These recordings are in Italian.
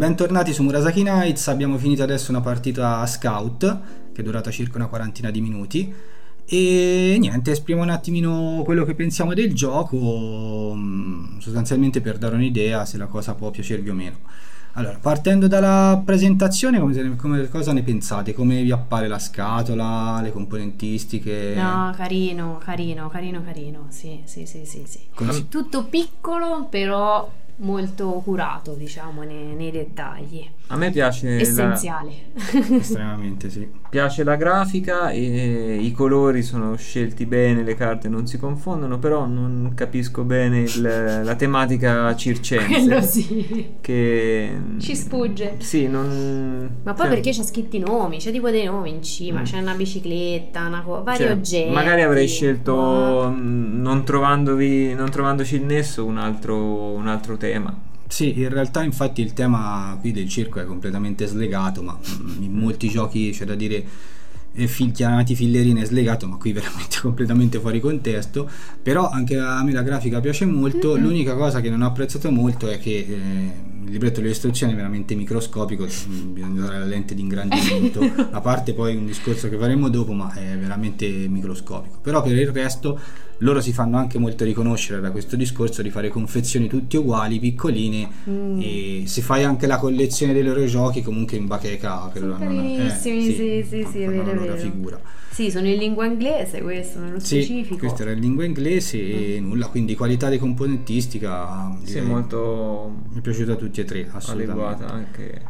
Bentornati su Murasaki Knights, abbiamo finito adesso una partita a Scout che è durata circa una quarantina di minuti e niente, esprimo un attimino quello che pensiamo del gioco sostanzialmente per dare un'idea se la cosa può piacervi o meno. Allora, partendo dalla presentazione, cosa ne pensate? Come vi appare la scatola, le componentistiche? No, carino, sì. Tutto piccolo però molto curato, diciamo, nei dettagli. A me piace essenziale estremamente, sì. Piace la grafica e i colori sono scelti bene, le carte non si confondono, però non capisco bene la tematica circense. Quello sì. Che ci sfugge. Sì, non... Ma poi perché c'è scritti i nomi, c'è tipo dei nomi in cima, c'è una bicicletta, vari oggetti. Magari avrei scelto, non trovandoci il nesso, un altro tema. Sì, in realtà infatti il tema qui del circo è completamente slegato, ma in molti giochi c'è da dire chiamati fillerine slegato, ma qui veramente completamente fuori contesto. Però anche a me la grafica piace molto, l'unica cosa che non ho apprezzato molto è che il libretto delle istruzioni è veramente microscopico, bisogna dare la lente di ingrandimento, a parte poi un discorso che faremo dopo, ma è veramente microscopico. Però per il resto loro si fanno anche molto riconoscere da questo discorso di fare confezioni tutte uguali, piccoline, e se fai anche la collezione dei loro giochi comunque in bacheca per loro sì, è vero. Figura. Sì, sono in lingua inglese, questo nello specifico. Questo era in lingua inglese e nulla, quindi qualità di componentistica sì, molto mi è piaciuta a tutti e tre, assolutamente. Adeguata anche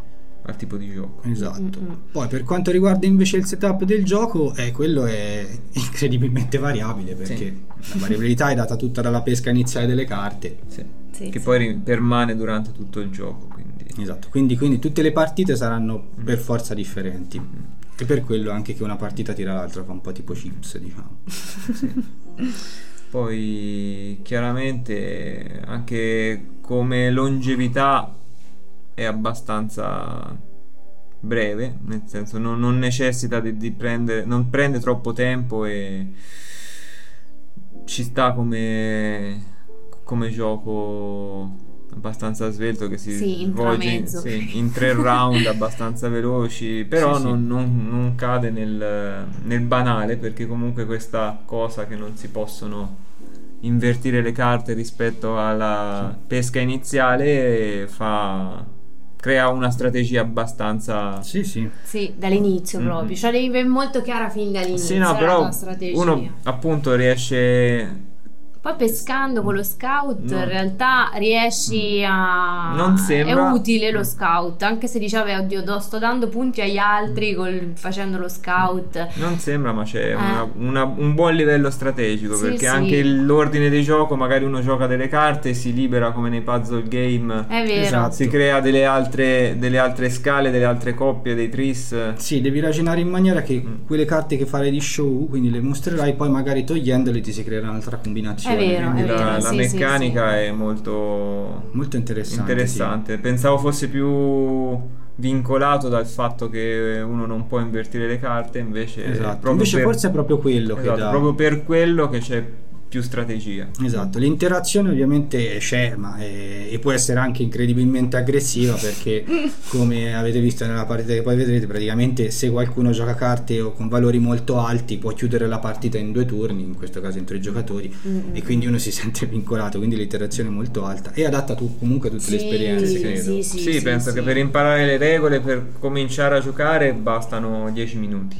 al tipo di gioco, esatto. Poi per quanto riguarda invece il setup del gioco, quello è incredibilmente variabile perché la variabilità è data tutta dalla pesca iniziale delle carte che poi permane durante tutto il gioco, quindi esatto, quindi tutte le partite saranno per forza differenti e per quello anche che una partita tira l'altra, fa un po' tipo chips, diciamo. Poi chiaramente anche come longevità è abbastanza breve, nel senso non necessita di prendere, non prende troppo tempo e ci sta come gioco abbastanza svelto che si svolge in tre round abbastanza veloci, però non cade nel banale, perché comunque questa cosa che non si possono invertire le carte rispetto alla pesca iniziale crea una strategia abbastanza dall'inizio proprio, cioè devi avere molto chiara fin dall'inizio però la strategia. Uno appunto riesce, poi pescando con lo scout in realtà riesci a non sembra è utile lo scout, anche se dicevi oddio sto dando punti agli altri facendo lo scout, non sembra, ma c'è un buon livello strategico perché anche l'ordine di gioco, magari uno gioca delle carte, si libera come nei puzzle game, è vero, esatto. Si crea delle altre scale, delle altre coppie, dei tris, devi ragionare in maniera che quelle carte che farai di show, quindi le mostrerai, poi magari togliendole ti si creerà un'altra combinazione. La meccanica è molto interessante. Pensavo fosse più vincolato dal fatto che uno non può invertire le carte, invece forse è proprio quello che dà, proprio per quello che c'è più strategia. Esatto, l'interazione ovviamente c'è, ma e può essere anche incredibilmente aggressiva perché come avete visto nella partita che poi vedrete, praticamente se qualcuno gioca carte o con valori molto alti può chiudere la partita in 2 turni, in questo caso in 3 giocatori, e quindi uno si sente vincolato, quindi l'interazione è molto alta e adatta comunque a tutte le esperienze, credo. Penso che per imparare le regole, per cominciare a giocare bastano 10 minuti.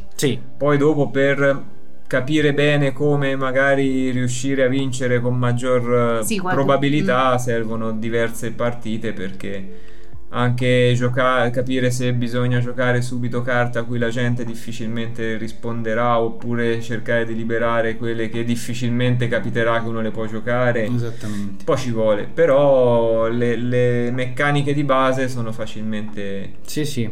Poi dopo per capire bene come magari riuscire a vincere con maggior probabilità servono diverse partite, perché anche capire se bisogna giocare subito carte a cui la gente difficilmente risponderà, oppure cercare di liberare quelle che difficilmente capiterà che uno le può giocare. Esattamente. Poi ci vuole, però le meccaniche di base sono facilmente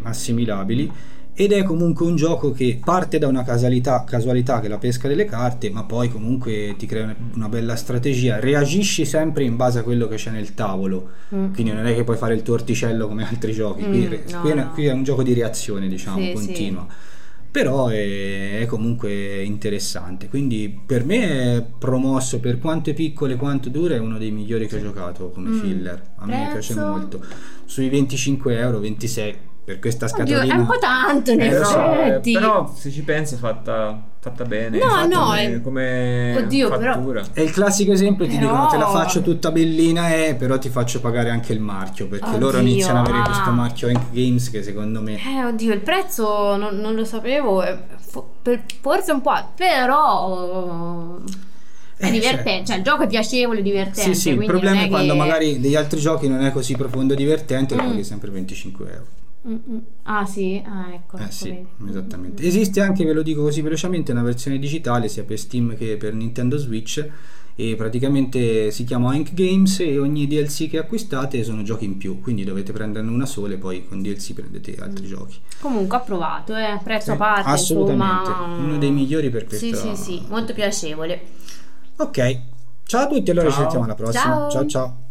assimilabili. Ed è comunque un gioco che parte da una casualità che è la pesca delle carte, ma poi comunque ti crea una bella strategia, reagisci sempre in base a quello che c'è nel tavolo, quindi non è che puoi fare il tuo orticello come altri giochi, qui è un gioco di reazione, diciamo, continua. però è comunque interessante, quindi per me è promosso, per quanto è piccolo e quanto dura è uno dei migliori che ho giocato come filler, a me piace molto, sui 25 euro, 26 per questa scatolina. Oddio, è un po' tanto in effetti, però se ci pensi è fatta bene, come oddio, fattura. Però... è il classico esempio, ti dicono te la faccio tutta bellina, però ti faccio pagare anche il marchio, perché loro iniziano ad avere questo marchio Ink Games che secondo me oddio, il prezzo non lo sapevo, forse un po', però è divertente, cioè il gioco è piacevole, divertente. Sì, il problema è quando magari degli altri giochi non è così profondo divertente, lo paghi sempre 25 euro. Ah sì, ecco sì, esattamente. Esiste anche, ve lo dico così velocemente, una versione digitale sia per Steam che per Nintendo Switch, e praticamente si chiama Ink Games, e ogni DLC che acquistate sono giochi in più, quindi dovete prenderne una sola e poi con DLC prendete altri giochi. Comunque approvato, prezzo a parte, assolutamente, insomma... uno dei migliori per questa. Sì, molto piacevole. Ok, ciao a tutti, allora ci sentiamo alla prossima. Ciao.